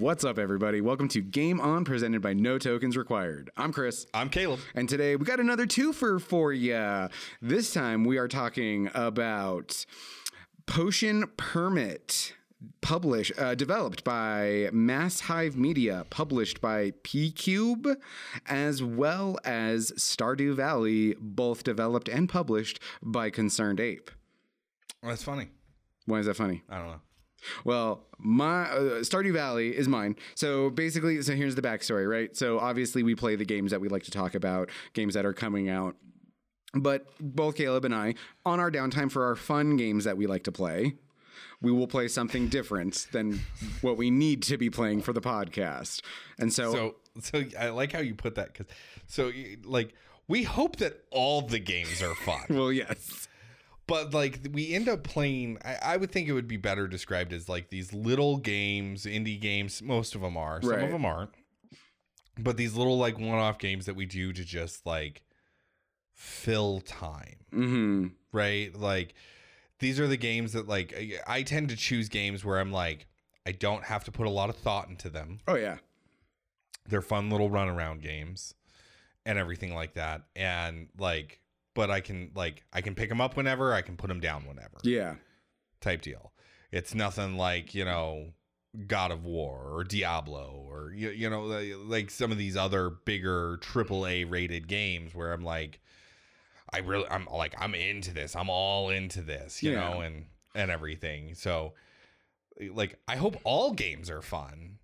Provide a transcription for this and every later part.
What's up, everybody? Welcome to Game On, presented by No Tokens Required. I'm Chris. I'm Caleb. And today we got another twofer for ya. This time we are talking about Potion Permit, developed by Mass Hive Media, published by PQube, as well as Stardew Valley, both developed and published by ConcernedApe. Well, that's funny. Why is that funny? I don't know. Well, my Stardew Valley is mine. So basically, here's the backstory, right? So obviously we play the games that we like to talk about, games that are coming out. But both Caleb and I, on our downtime for our fun games that we like to play, we will play something different than what we need to be playing for the podcast. And so I like how you put that, because we hope that all the games are fun. Well, yes. But, we end up playing, I would think it would be better described as, these little games, indie games. Most of them are. Some of them aren't. But these little, one-off games that we do to just, fill time. Mm-hmm. Right? These are the games that, I tend to choose games where I'm, I don't have to put a lot of thought into them. Oh, yeah. They're fun little runaround games and everything like that. And, but I can pick them up whenever, I can put them down whenever. Yeah. Type deal. It's nothing God of War or Diablo or, some of these other bigger AAA rated games where I'm I'm into this. I'm all into this, you know, and everything. So I hope all games are fun.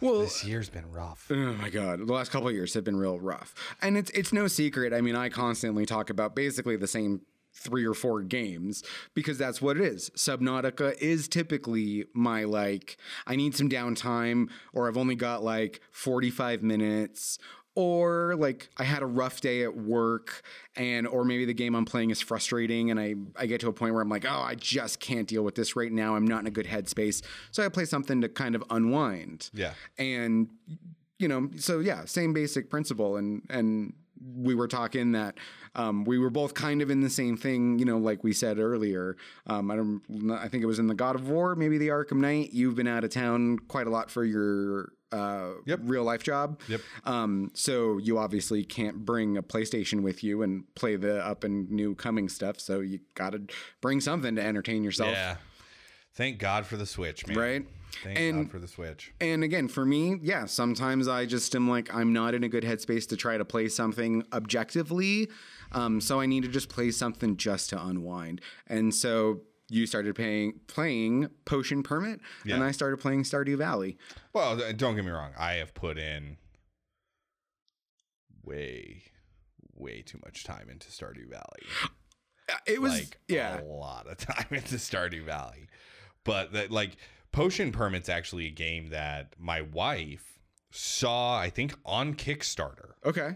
This year's been rough. Oh my God. The last couple of years have been real rough. And it's no secret. I mean, I constantly talk about basically the same 3 or 4 games because that's what it is. Subnautica is typically my, I need some downtime, or I've only got 45 minutes, or I had a rough day at work, or maybe the game I'm playing is frustrating and I get to a point where I'm I just can't deal with this right now. I'm not in a good headspace. So I play something to kind of unwind. Yeah. And, same basic principle. And we were talking that we were both kind of in the same thing, like we said earlier. I think it was in the God of War, maybe the Arkham Knight. You've been out of town quite a lot for your real life job. Yep. So you obviously can't bring a PlayStation with you and play the up and new coming stuff. So you got to bring something to entertain yourself. Yeah. Thank God for the Switch, man. Right. Thank God for the Switch. And again, for me, yeah, sometimes I just am I'm not in a good headspace to try to play something objectively. So I need to just play something just to unwind. And so you started playing Potion Permit, yeah, and I started playing Stardew Valley. Well, don't get me wrong. I have put in way too much time into Stardew Valley. It was a lot of time into Stardew Valley. But that, Potion Permit's actually a game that my wife saw, I think, on Kickstarter. Okay.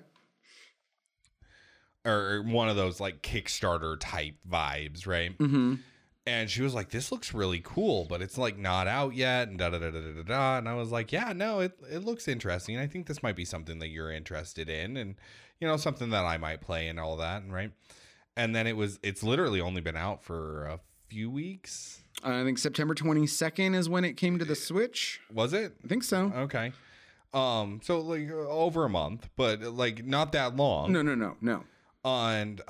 Or one of those, Kickstarter type vibes, right? Mm-hmm. And she was like, this looks really cool, but it's not out yet. And da-da-da-da-da-da. And I was like, yeah, no, it looks interesting. I think this might be something that you're interested in, and, something that I might play and all that. And right. And then it's literally only been out for a few weeks. I think September 22nd is when it came to the Switch. Was it? I think so. Okay. So over a month, but not that long. No. And,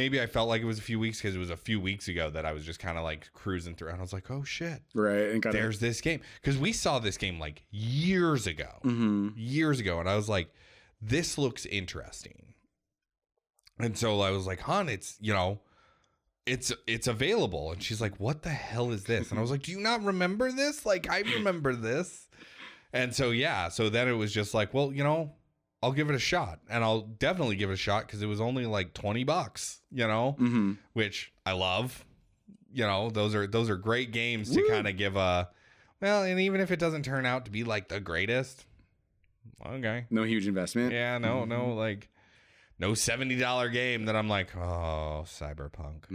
I felt like it was a few weeks because it was a few weeks ago that I was just kind of cruising through, and I was like, oh shit. Right. And there's this game. Because we saw this game years ago. Mm-hmm. Years ago. And I was like, this looks interesting. And so I was like, hon, it's, it's available. And she's like, what the hell is this? And I was like, do you not remember this? I remember this. And so, yeah. So then it was just well, I'll give it a shot, and I'll definitely give it a shot because it was only $20, mm-hmm, which I love. Those are great games. Woo. To kind of give and even if it doesn't turn out to be the greatest, okay, no huge investment. Yeah, no, mm-hmm, no, no $70 game that I'm oh, Cyberpunk,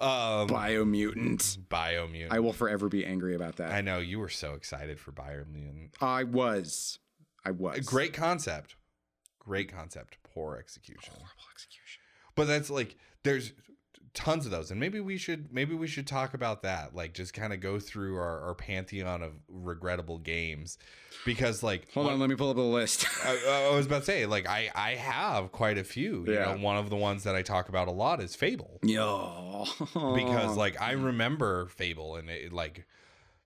Biomutant. I will forever be angry about that. I know you were so excited for Biomutant. I was. Great concept. Poor execution. Horrible execution. But that's there's tons of those. And maybe we should talk about that, like just kind of go through our pantheon of regrettable games, because like, hold on, let me pull up the list. I was about to say, like, I have quite a few, you know, one of the ones that I talk about a lot is Fable. Yo. Because like, I remember Fable and it like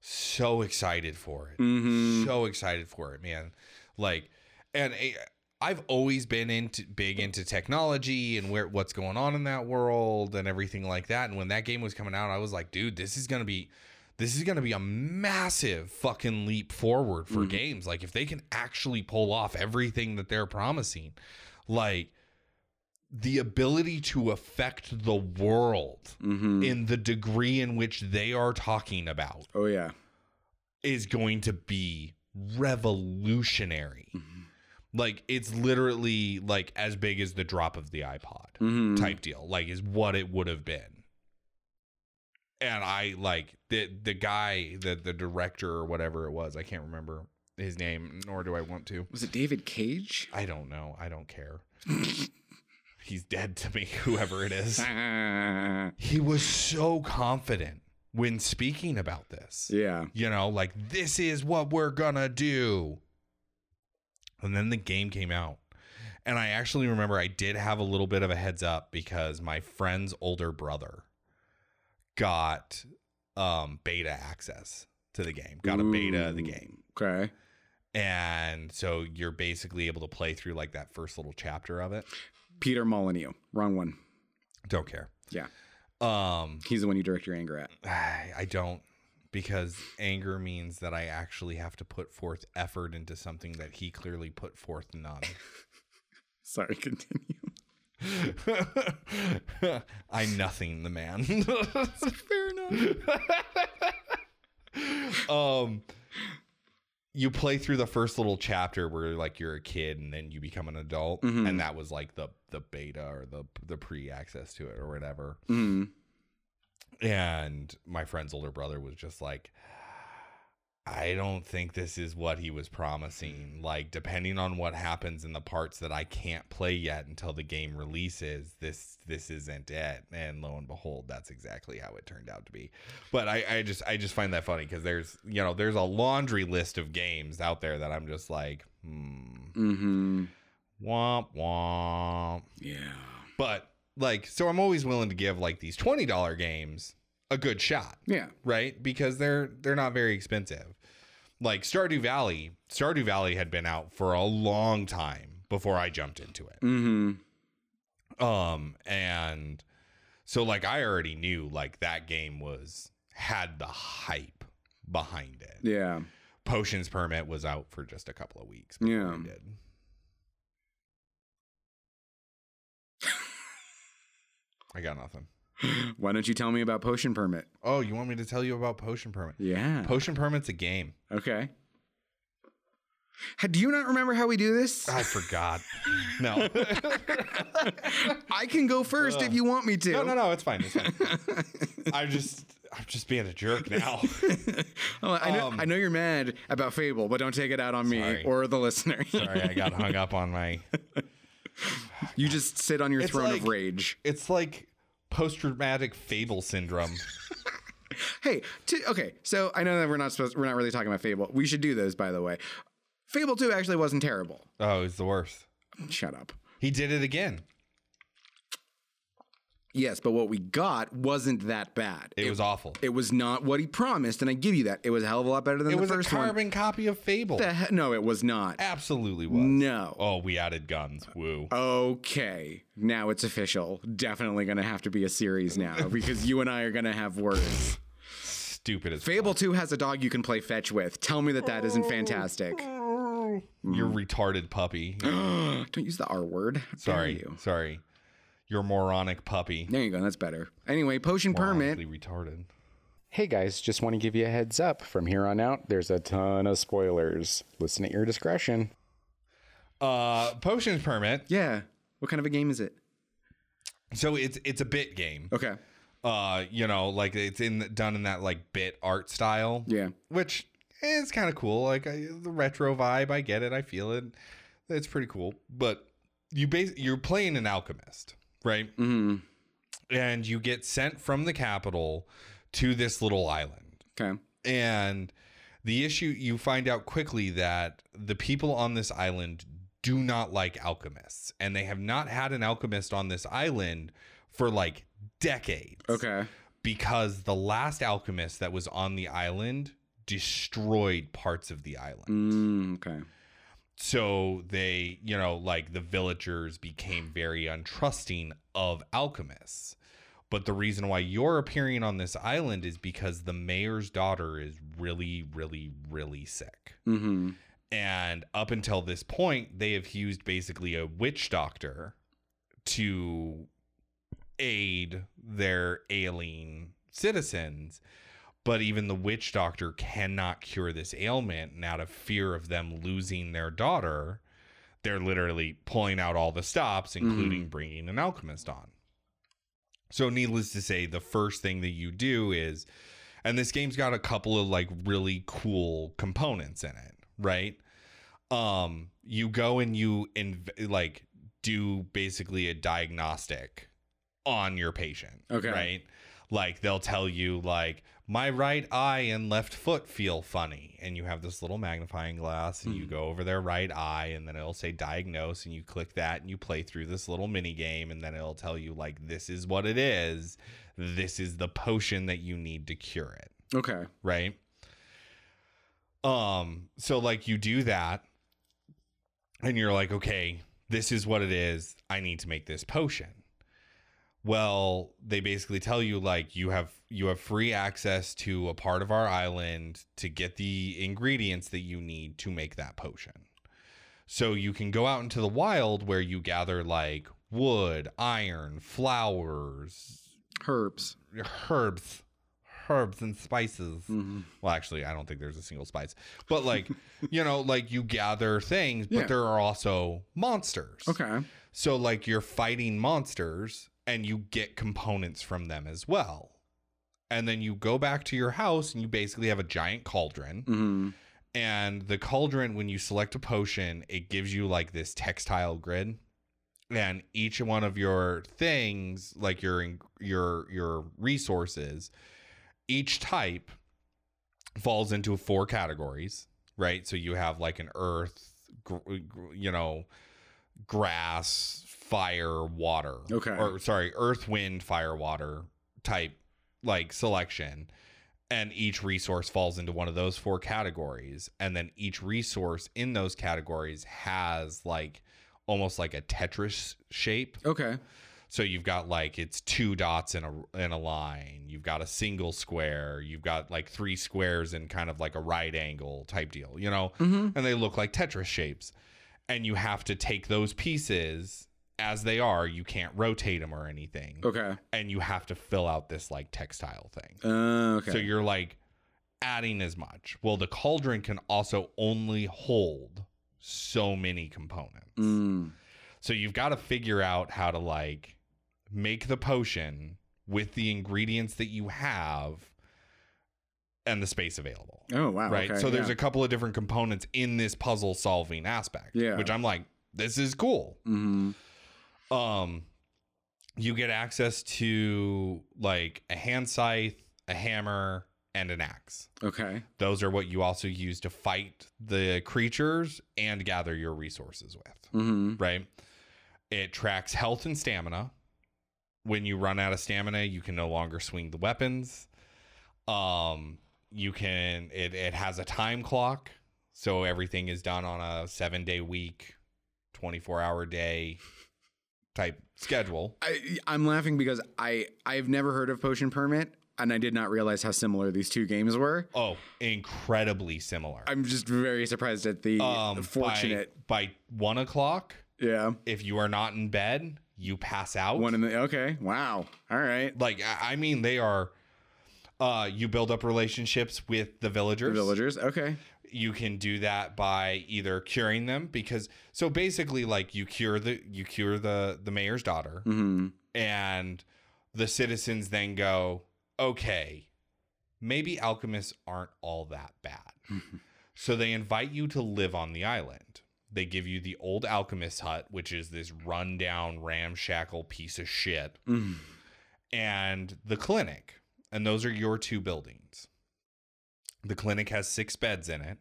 so excited for it, mm-hmm. so excited for it, man. Like, and I've always been big into technology and what's going on in that world and everything like that. And when that game was coming out, I was like, dude, this is gonna be a massive fucking leap forward for mm-hmm. games. Like, if they can actually pull off everything that they're promising, like the ability to affect the world mm-hmm. in the degree in which they are talking about, oh yeah, is going to be revolutionary. Mm-hmm. Like, it's literally like as big as the drop of the iPod mm-hmm. type deal, like is what it would have been. And I like the guy, the director or whatever it was, I can't remember his name, nor do I want to. Was it David Cage? I don't know. I don't care. He's dead to me, whoever it is. He was so confident when speaking about this. Yeah. You know, like, this is what we're gonna do. And then the game came out, and I actually remember I did have a little bit of a heads up because my friend's older brother got beta access to the game, got a beta of the game. Okay. And so you're basically able to play through like that first little chapter of it. Peter Molyneux. Wrong one. Don't care. Yeah. He's the one you direct your anger at. I don't. Because anger means that I actually have to put forth effort into something that he clearly put forth none. Sorry, continue. I'm nothing, the man. Fair enough. You play through the first little chapter where like you're a kid and then you become an adult, mm-hmm. and that was like the beta or the pre-access to it or whatever. Mm-hmm. And my friend's older brother was just like, I don't think this is what he was promising. Like, depending on what happens in the parts that I can't play yet until the game releases, this isn't it. And lo and behold, that's exactly how it turned out to be. But I just find that funny because there's a laundry list of games out there that I'm just like, mm-hmm. Womp womp. Yeah. But like, so I'm always willing to give like these $20 games a good shot. Yeah. Right? Because they're not very expensive. Like Stardew Valley had been out for a long time before I jumped into it. Mm-hmm. And so like I already knew like that game had the hype behind it. Yeah. Potions Permit was out for just a couple of weeks before it did. I got nothing. Why don't you tell me about Potion Permit? Oh, you want me to tell you about Potion Permit? Yeah. Potion Permit's a game. Okay. Do you not remember how we do this? I forgot. No. I can go first if you want me to. No, it's fine. It's fine. I'm just being a jerk now. Well, I know you're mad about Fable, but don't take it out on me or the listener. Sorry, I got hung up on my... You just sit on your throne of rage. It's like post-traumatic Fable syndrome. Hey, okay. So I know that we're not really talking about Fable. We should do those, by the way. Fable 2 actually wasn't terrible. Oh, it's the worst. Shut up. He did it again. Yes, but what we got wasn't that bad. It was awful. It was not what he promised, and I give you that. It was a hell of a lot better than the first one. It was a carbon copy of Fable. No, it was not. Absolutely was. No. Oh, we added guns. Woo. Okay. Now it's official. Definitely going to have to be a series now because you and I are going to have words. Stupid as Fable 2 has a dog you can play fetch with. Tell me that isn't fantastic. You're retarded puppy. Don't use the R word. Sorry. Your moronic puppy. There you go. That's better. Anyway, Potion Permit. Retarded. Hey guys, just want to give you a heads up. From here on out, there's a ton of spoilers. Listen at your discretion. Potion Permit. Yeah. What kind of a game is it? So it's a bit game. Okay. You know, like it's done in that like bit art style. Yeah. Which is kind of cool. Like the retro vibe. I get it. I feel it. It's pretty cool. But you're playing an alchemist. Right. Mm-hmm. and you get sent from the capital to this little island. Okay. And the issue, you find out quickly that the people on this island do not like alchemists, and they have not had an alchemist on this island for like decades. Okay. Because the last alchemist that was on the island destroyed parts of the island. Okay. So they, you know, like the villagers became very untrusting of alchemists. But the reason why you're appearing on this island is because the mayor's daughter is really, really, really sick. Mm-hmm. And up until this point, they have used basically a witch doctor to aid their ailing citizens. But even the witch doctor cannot cure this ailment. And out of fear of them losing their daughter, they're literally pulling out all the stops, including bringing an alchemist on. So needless to say, the first thing that you do is, and this game's got a couple of like really cool components in it, right? You go and you like do basically a diagnostic on your patient, okay, right? Like they'll tell you like, my right eye and left foot feel funny. And you have this little magnifying glass and you go over their right eye and then it'll say diagnose and you click that and you play through this little mini game. And then it'll tell you like, this is what it is. This is the potion that you need to cure it. Okay. Right. So like you do that and you're like, okay, this is what it is. I need to make this potion. Well, they basically tell you like you have free access to a part of our island to get the ingredients that you need to make that potion. So you can go out into the wild where you gather like wood, iron, flowers, herbs and spices. Mm-hmm. Well, actually, I don't think there's a single spice, but like, you know, like you gather things, but there are also monsters. Okay. So like you're fighting monsters. And you get components from them as well. And then you go back to your house and you basically have a giant cauldron. Mm-hmm. And the cauldron, when you select a potion, it gives you like this textile grid. And each one of your things, like your resources, each type falls into 4 categories, right? So you have like an earth, grass, fire, water. Okay. Or sorry, earth, wind, fire, water type like selection. And each resource falls into one of those 4 categories. And then each resource in those categories has like almost like a Tetris shape. Okay. So you've got like it's 2 dots in a line. You've got a single square. You've got like 3 squares in kind of like a right angle type deal, you know? Mm-hmm. And they look like Tetris shapes. And you have to take those pieces as they are, you can't rotate them or anything. Okay. And you have to fill out this like textile thing. Okay. So you're like adding as much. Well, the cauldron can also only hold so many components. So you've got to figure out how to like make the potion with the ingredients that you have and the space available. Oh, wow. Right. Okay, so there's a couple of different components in this puzzle solving aspect, which I'm like, this is cool. Mm-hmm. You get access to like a hand scythe, a hammer, and an axe. Okay. Those are what you also use to fight the creatures and gather your resources with. Mm-hmm. Right. It tracks health and stamina. When you run out of stamina, you can no longer swing the weapons. It has a time clock. So everything is done on a 7-day week, 24-hour day type schedule. I'm laughing because I've never heard of Potion Permit, and I did not realize how similar these 2 games were. Oh, incredibly similar. I'm just very surprised at the fortunate. By 1 o'clock, if you are not in bed, you pass out. Okay, wow, all right. Like, I mean, they are... you build up relationships with the villagers. Okay. You can do that by either curing them because so basically like you cure the mayor's daughter, mm-hmm. and the citizens then go, okay, maybe alchemists aren't all that bad. Mm-hmm. So they invite you to live on the island. They give you the old alchemist hut, which is this rundown ramshackle piece of shit. Mm-hmm. and the clinic. And those are your two buildings. The clinic has 6 beds in it.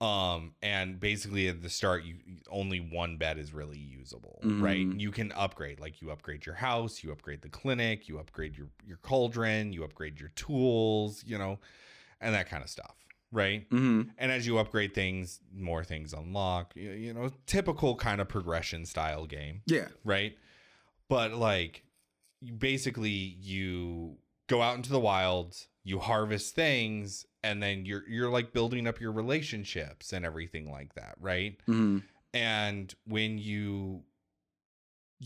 And basically at the start, only one bed is really usable, right? You can upgrade, like you upgrade your house, you upgrade the clinic, you upgrade your cauldron, you upgrade your tools, you know, and that kind of stuff, right? And as you upgrade things, more things unlock, you know, typical kind of progression style game. Yeah. Right. But like, basically you go out into the wilds, you harvest things, and then you're like building up your relationships and everything like that, right? And when you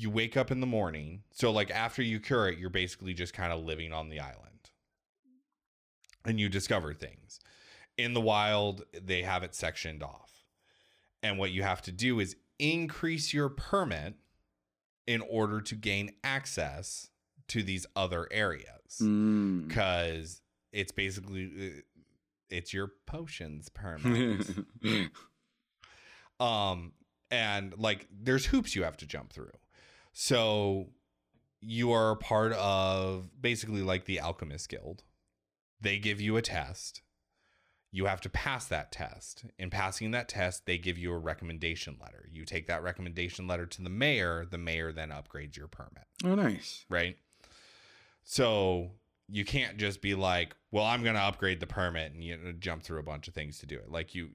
wake up in the morning, so like after you cure it, you're basically just kind of living on the island, and you discover things. In the wild, they have it sectioned off, and what you have to do is increase your permit in order to gain access to these other areas, because it's basically it's your potions permit. And like there's hoops you have to jump through, so you are a part of basically like the Alchemist Guild. They give you a test, you have to pass that test. In passing that test, they give you a recommendation letter. You take that recommendation letter to the mayor. The mayor then upgrades your permit. Oh, nice. Right. So you can't just be like, well, I'm going to upgrade the permit and you jump through a bunch of things to do it. Like you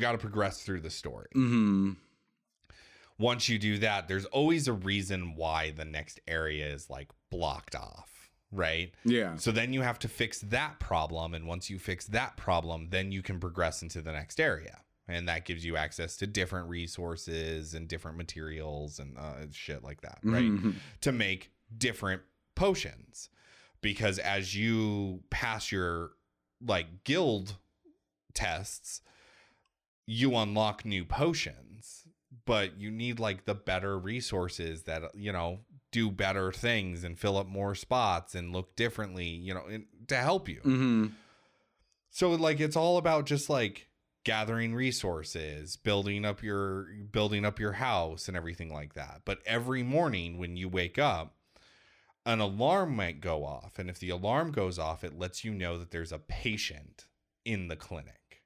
got to progress through the story. Once you do that, there's always a reason why the next area is like blocked off. Right. Yeah. So then you have to fix that problem. And once you fix that problem, then you can progress into the next area. And that gives you access to different resources and different materials and shit like that. Right. To make different potions, because as you pass your like guild tests, you unlock new potions, but you need like the better resources that, you know, do better things and fill up more spots and look differently, you know, to help you. So like, it's all about just like gathering resources, building up your house and everything like that. But every morning when you wake up, an alarm might go off. And if the alarm goes off, it lets you know that there's a patient in the clinic.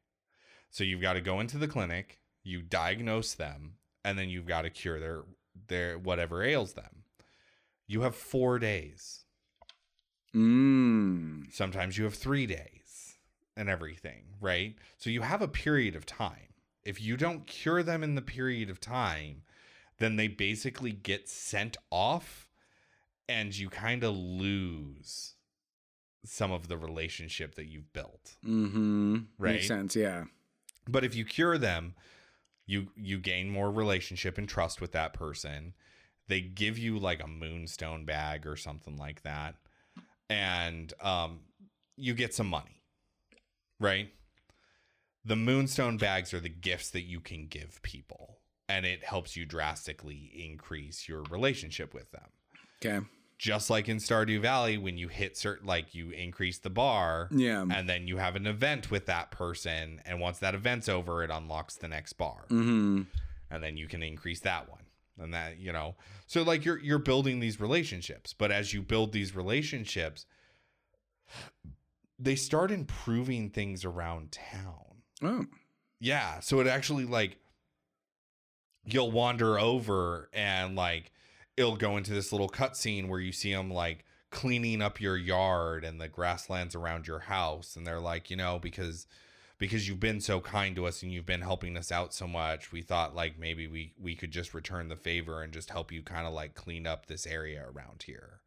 So you've got to go into the clinic, you diagnose them, and then you've got to cure their whatever ails them. You have 4 days. Sometimes you have 3 days and everything, right? So you have a period of time. If you don't cure them in the period of time, then they basically get sent off, and you kind of lose some of the relationship that you've built. Right? Makes sense, yeah. But if you cure them, you gain more relationship and trust with that person. They give you like a moonstone bag or something like that. And you get some money, right? The moonstone bags are the gifts that you can give people, and it helps you drastically increase your relationship with them. Okay. Just like in Stardew Valley, when you hit certain, like you increase the bar, yeah, and then you have an event with that person. And once that event's over, it unlocks the next bar, and then you can increase that one. And that, you know, so like you're building these relationships, but as you build these relationships, they start improving things around town. Oh, yeah. So it actually, like, you'll wander over and like it'll go into this little cutscene where you see them like cleaning up your yard and the grasslands around your house. And they're like, you know, because you've been so kind to us and you've been helping us out so much, we thought like maybe we could just return the favor and just help you kind of like clean up this area around here.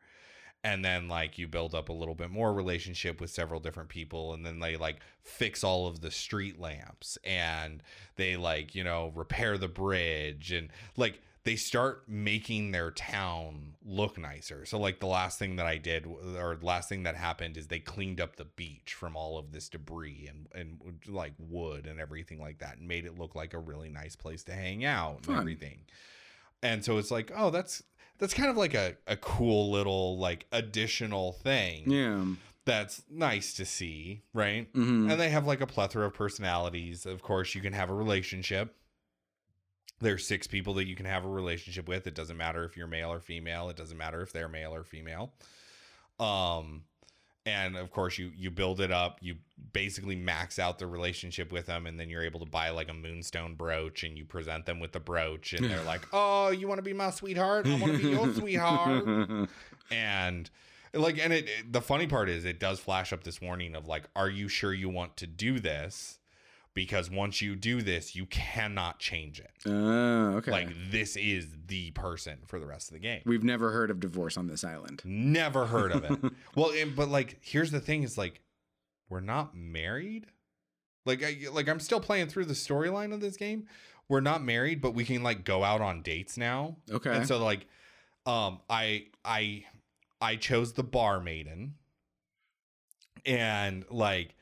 And then like you build up a little bit more relationship with several different people, and then they like fix all of the street lamps, and they like, you know, repair the bridge, and like they start making their town look nicer. So like last thing that happened is they cleaned up the beach from all of this debris and like wood and everything like that, and made it look like a really nice place to hang out and everything. And so it's like, oh, that's kind of like a cool little like additional thing. Yeah. That's nice to see. Right. And they have like a plethora of personalities. Of course, you can have a relationship. There's 6 people that you can have a relationship with. It doesn't matter if you're male or female. It doesn't matter if they're male or female. And of course, you build it up. You basically max out the relationship with them, and then you're able to buy like a moonstone brooch, and you present them with the brooch, and they're like, "Oh, you want to be my sweetheart? I want to be your sweetheart." And like, and it the funny part is, it does flash up this warning of like, "Are you sure you want to do this?" Because once you do this, you cannot change it. Oh, okay. Like, this is the person for the rest of the game. We've never heard of divorce on this island. Never heard of it. Well, but like, here's the thing is like, we're not married. Like, I'm still playing through the storyline of this game. We're not married, but we can like go out on dates now. Okay. And so like, I chose the bar maiden, and like,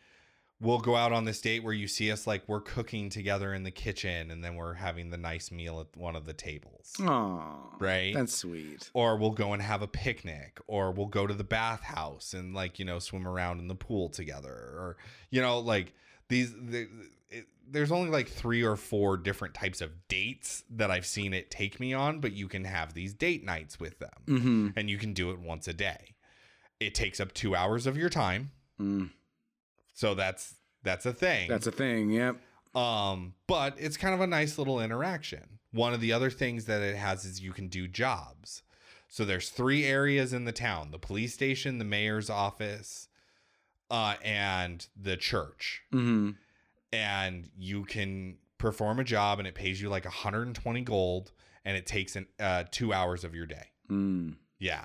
we'll go out on this date where you see us like we're cooking together in the kitchen, and then we're having the nice meal at one of the tables. Oh, right. That's sweet. Or we'll go and have a picnic, or we'll go to the bathhouse and like, you know, swim around in the pool together, or, you know, like there's only like 3 or 4 different types of dates that I've seen it take me on, but you can have these date nights with them and you can do it once a day. It takes up 2 hours of your time. Mm. So that's a thing. That's a thing. Yep. But it's kind of a nice little interaction. One of the other things that it has is you can do jobs. So there's 3 areas in the town: the police station, the mayor's office, and the church. Mm-hmm. And you can perform a job, and it pays you like 120 gold, and it takes 2 hours of your day. Mm. Yeah,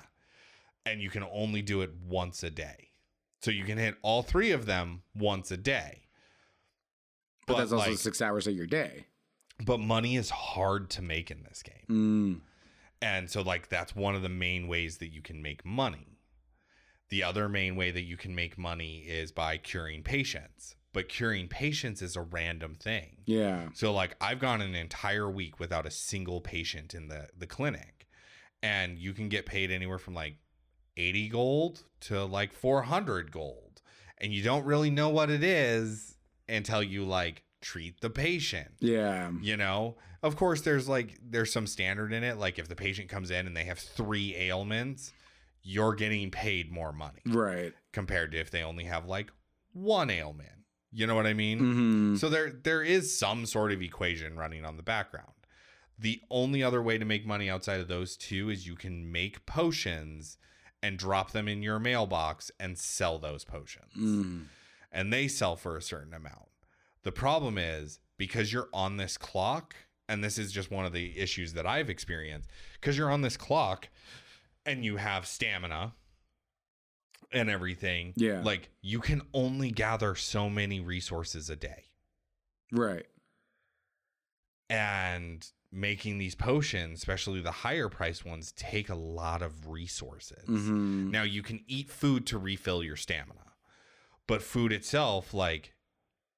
and you can only do it once a day. So you can hit all 3 of them once a day. But that's also like 6 hours of your day. But money is hard to make in this game. Mm. And so like that's one of the main ways that you can make money. The other main way that you can make money is by curing patients. But curing patients is a random thing. Yeah. So like I've gone an entire week without a single patient in the clinic. And you can get paid anywhere from like 80 gold to like 400 gold, and you don't really know what it is until you like treat the patient. Yeah. You know, of course there's some standard in it. Like if the patient comes in and they have 3 ailments, you're getting paid more money. Right. Compared to if they only have like 1 ailment, you know what I mean? Mm-hmm. So there is some sort of equation running on the background. The only other way to make money outside of those 2 is you can make potions and drop them in your mailbox and sell those potions. Mm. And they sell for a certain amount. The problem is, because you're on this clock, and this is just one of the issues that I've experienced, because you're on this clock and you have stamina and everything, yeah, like you can only gather so many resources a day. Right. And making these potions, especially the higher priced ones, take a lot of resources. Mm-hmm. Now you can eat food to refill your stamina, but food itself, like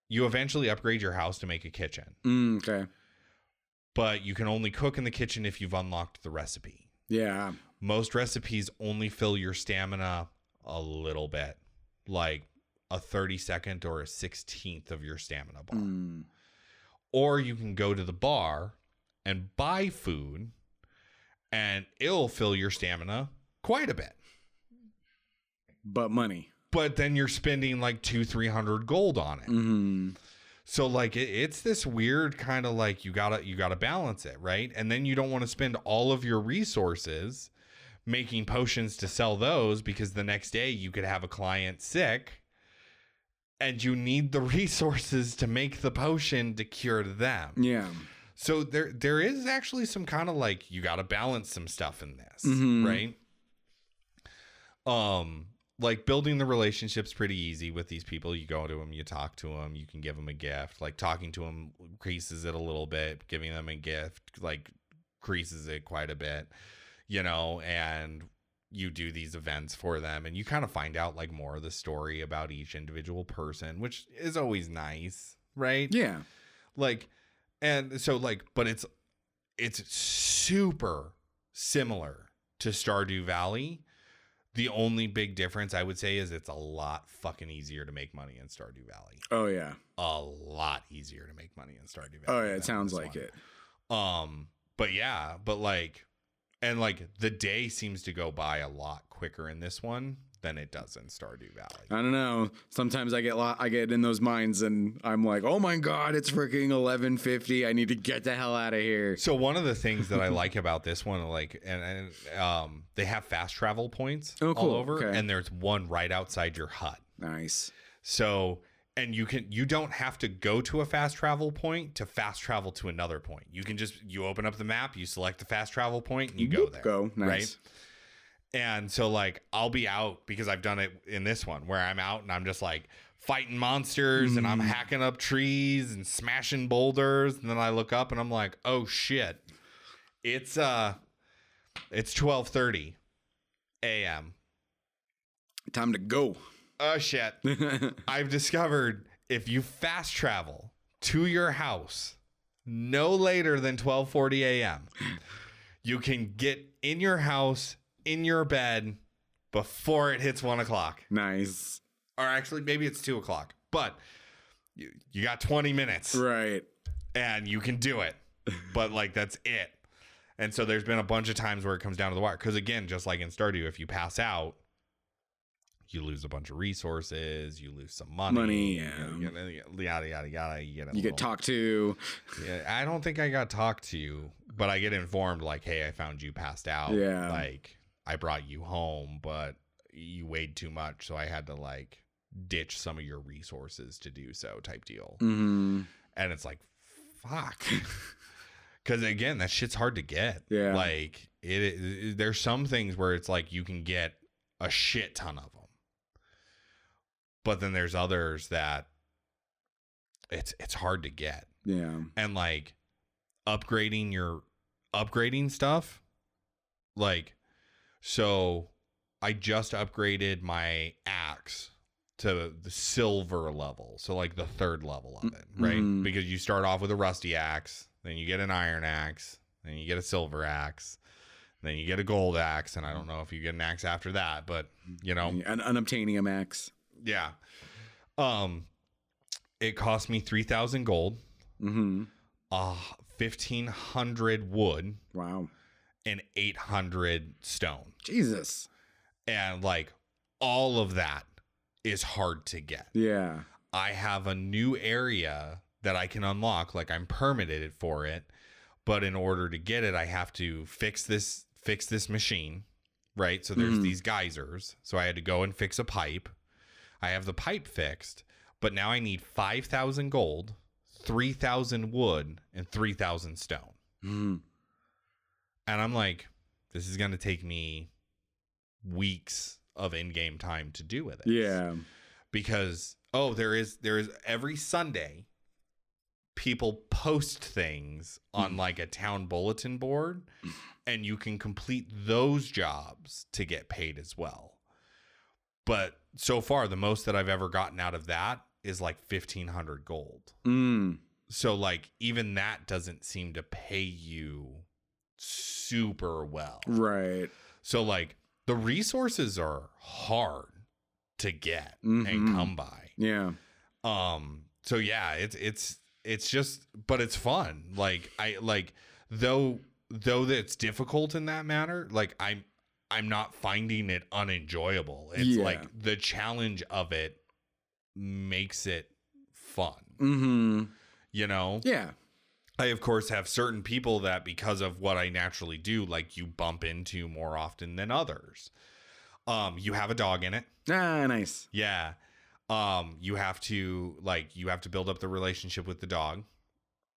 you eventually upgrade your house to make a kitchen. Okay. But you can only cook in the kitchen if you've unlocked the recipe. Yeah. Most recipes only fill your stamina a little bit, like a 32nd or a 16th of your stamina bar. Mm. Or you can go to the bar and buy food, and it'll fill your stamina quite a bit. But money. But then you're spending like 200-300 gold on it. Mm-hmm. So like it's this weird kind of like you gotta balance it, right? And then you don't want to spend all of your resources making potions to sell those, because the next day you could have a client sick, and you need the resources to make the potion to cure them. Yeah. So there is actually some kind of like, you got to balance some stuff in this, mm-hmm, right? Like building the relationship's pretty easy with these people. You go to them, you talk to them, you can give them a gift. Like talking to them increases it a little bit. Giving them a gift like increases it quite a bit, you know. And you do these events for them, and you kind of find out like more of the story about each individual person, which is always nice, right? Yeah, like. And so like, but it's super similar to Stardew Valley. The only big difference I would say is it's a lot fucking easier to make money in Stardew Valley. Oh yeah. A lot easier to make money in Stardew Valley. Oh yeah, it sounds like it. But yeah, but like, and like the day seems to go by a lot quicker in this one than it does in Stardew Valley. I don't know. Sometimes I get in those minds and I'm like, oh my God, it's freaking 11:50. I need to get the hell out of here. So one of the things that I like about this one, like, and they have fast travel points all over, okay. And there's one right outside your hut. Nice. So, and you don't have to go to a fast travel point to fast travel to another point. You can just, you open up the map, you select the fast travel point and you go there. Go. Nice. Right? And so like, I'll be out, because I've done it in this one where I'm out and I'm just like fighting monsters and I'm hacking up trees and smashing boulders. And then I look up and I'm like, oh shit, it's 12:30 AM. Time to go. Oh shit. I've discovered if you fast travel to your house no later than 12:40 AM, you can get in your house in your bed before it hits 1 o'clock. Nice. Or actually, maybe it's 2 o'clock, but you got 20 minutes. Right. And you can do it, but like, that's it. And so there's been a bunch of times where it comes down to the wire. Cause again, just like in Stardew, if you pass out, you lose a bunch of resources, you lose some money, yeah. Yada, yada, yada. You get talked to. Yeah, I don't think I got talked to, but I get informed like, hey, I found you passed out. Yeah. Like, I brought you home, but you weighed too much, so I had to like ditch some of your resources to do so, type deal. Mm-hmm. And it's like, fuck, because again, that shit's hard to get. Yeah, like it. There's some things where it's like you can get a shit ton of them, but then there's others that it's hard to get. Yeah, and like upgrading stuff, like. So I just upgraded my axe to the silver level. So like the third level of it, right? Mm-hmm. Because you start off with a rusty axe, then you get an iron axe, then you get a silver axe, then you get a gold axe. And I don't know if you get an axe after that, but you know. An unobtainium axe. Yeah. It cost me 3,000 gold, 1,500 wood. Wow. And 800 stone. Jesus. And like all of that is hard to get. Yeah. I have a new area that I can unlock. Like I'm permitted for it, but in order to get it, I have to fix this machine. Right. So there's these geysers. So I had to go and fix a pipe. I have the pipe fixed, but now I need 5,000 gold, 3,000 wood, and 3,000 stone. Mm. And I'm like, this is going to take me weeks of in-game time to do with it. Yeah. Because, there is every Sunday, people post things on like a town bulletin board, and you can complete those jobs to get paid as well. But so far, the most that I've ever gotten out of that is like 1,500 gold. Mm. So like, even that doesn't seem to pay you super well, right? So like the resources are hard to get and come by. Yeah. So yeah, it's just, but it's fun. Like I like, though that's difficult in that matter, like I'm not finding it unenjoyable. It's like the challenge of it makes it fun. Mm-hmm. You know? Yeah. I, of course, have certain people that because of what I naturally do, like you bump into more often than others. You have a dog in it. Ah, nice. Yeah. You have to build up the relationship with the dog.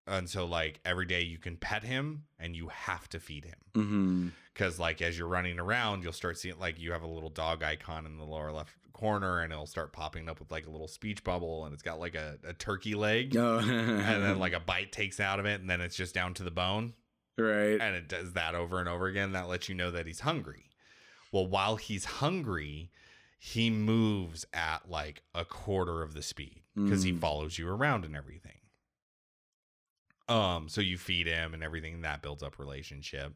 And so like every day you can pet him and you have to feed him. Mm-hmm. Cause like, as you're running around, you'll start seeing like you have a little dog icon in the lower left corner and it'll start popping up with like a little speech bubble and it's got like a turkey leg and then like a bite takes out of it. And then it's just down to the bone. Right. And it does that over and over again. That lets you know that he's hungry. Well, while he's hungry, he moves at like a quarter of the speed because he follows you around and everything. So you feed him and everything, and that builds up relationship.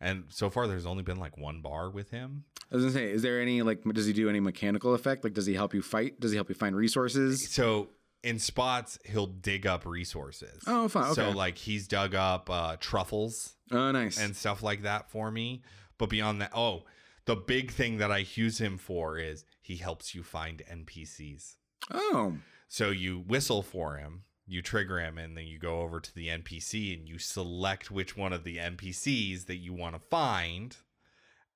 And so far, there's only been like one bar with him. I was gonna say, is there any like, does he do any mechanical effect? Like, does he help you fight? Does he help you find resources? So in spots, he'll dig up resources. Oh, fine. Okay. So, like, he's dug up truffles. Oh, nice. And stuff like that for me. But beyond that, the big thing that I use him for is he helps you find NPCs. Oh. So you whistle for him, you trigger him, and then you go over to the NPC and you select which one of the NPCs that you want to find.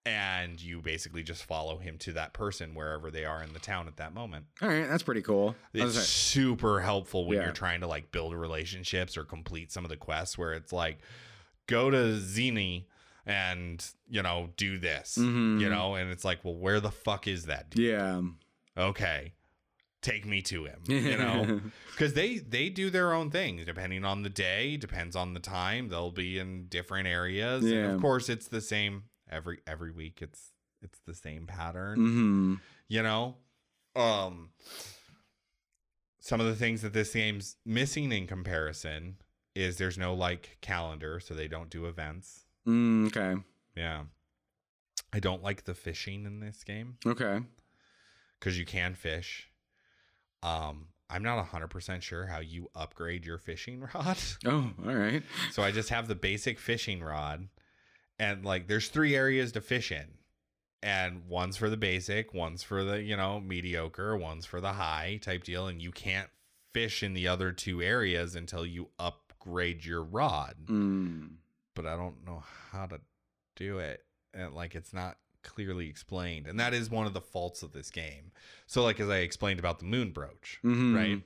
And you basically just follow him to that person wherever they are in the town at that moment. All right. That's pretty cool. It's super helpful when you're trying to, like, build relationships or complete some of the quests where it's like, go to Zini and, you know, do this, you know, and it's like, well, where the fuck is that dude? Yeah. Okay. Take me to him, you know, because they do their own things depending on the day, depends on the time. They'll be in different areas. Yeah. And of course, it's the same. Every week it's the same pattern, you know. Some of the things that this game's missing in comparison is there's no, like, calendar, so they don't do events. Okay. Yeah. I don't like the fishing in this game. Okay. Because you can fish. I'm not 100% sure how you upgrade your fishing rod. Oh, all right. So I just have the basic fishing rod. And, like, there's three areas to fish in. And one's for the basic, one's for the, you know, mediocre, one's for the high type deal. And you can't fish in the other two areas until you upgrade your rod. But I don't know how to do it. And, like, it's not clearly explained. And that is one of the faults of this game. So, like, as I explained about the moon brooch, right?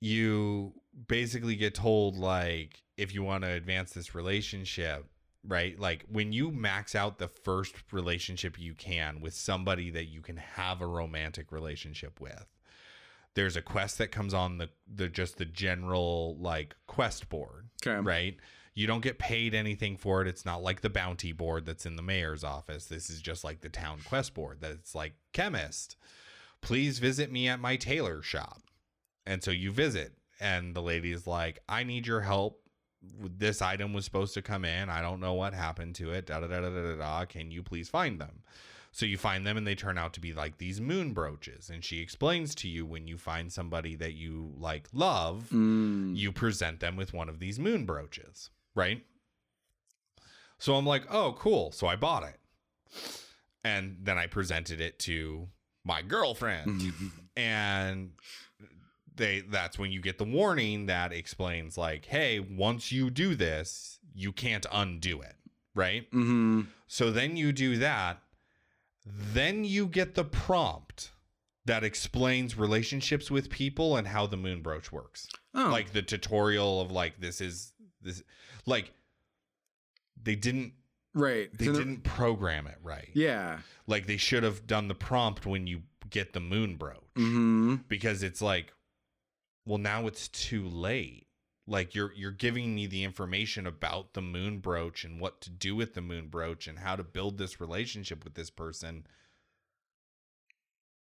You basically get told, like, if you want to advance this relationship, right? Like, when you max out the first relationship you can with somebody that you can have a romantic relationship with, there's a quest that comes on the just the general, like, quest board, right? You don't get paid anything for it. It's not like the bounty board that's in the mayor's office. This is just like the town quest board that's like, chemist, please visit me at my tailor shop. And so you visit, and the lady is like, I need your help. This item was supposed to come in. I don't know what happened to it. Da, da, da, da, da, da. Can you please find them? So you find them, and they turn out to be, like, these moon brooches. And she explains to you, when you find somebody that you, like, love, you present them with one of these moon brooches, right? So I'm like, oh, cool. So I bought it. And then I presented it to my girlfriend. And that's when you get the warning that explains, like, hey, once you do this, you can't undo it, right? So then you do that. Then you get the prompt that explains relationships with people and how the moon brooch works. Like, the tutorial of, like, this is like, they didn't. They didn't program it right. Like, they should have done the prompt when you get the moon brooch, because it's like, well, now it's too late. Like, you're giving me the information about the moon brooch and what to do with the moon brooch and how to build this relationship with this person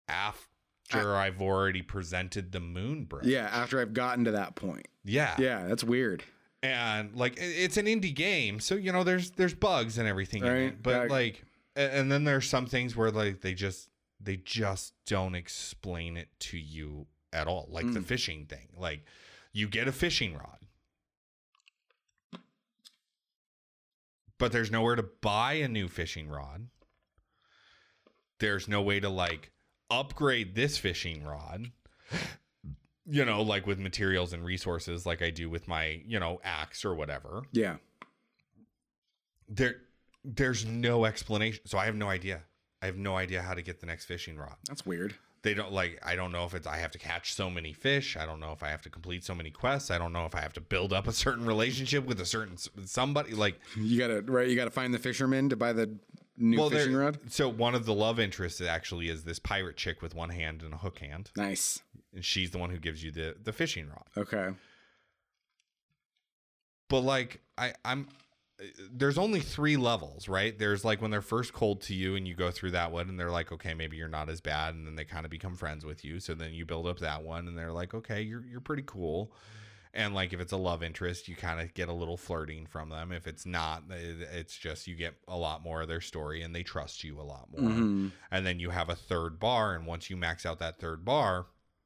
after I've already presented the moon brooch. Yeah, after I've gotten to that point. Yeah. Yeah, that's weird. And, like, it's an indie game, so, you know, there's bugs and everything in it. But, like, and then there's some things where, like, they just don't explain it to you at all, like the fishing thing. Like, you get a fishing rod, but there's nowhere to buy a new fishing rod. There's no way to, like, upgrade this fishing rod, you know, like, with materials and resources, like I do with my, you know, axe or whatever. Yeah. There's no explanation. So I have no idea. I have no idea how to get the next fishing rod. That's weird. They don't, like, I don't know if it's, I have to catch so many fish. I don't know if I have to complete so many quests. I don't know if I have to build up a certain relationship with a certain somebody. Like, you got to find the fisherman to buy the new fishing rod. So one of the love interests actually is this pirate chick with one hand and a hook hand. Nice. And she's the one who gives you the fishing rod. Okay. But, like, there's only three levels, right? There's, like, when they're first cold to you and you go through that one and they're like, okay, maybe you're not as bad. And then they kind of become friends with you. So then you build up that one and they're like, okay, you're pretty cool. And, like, if it's a love interest, you kind of get a little flirting from them. If it's not, it's just you get a lot more of their story and they trust you a lot more. And then you have a third bar. And once you max out that third bar,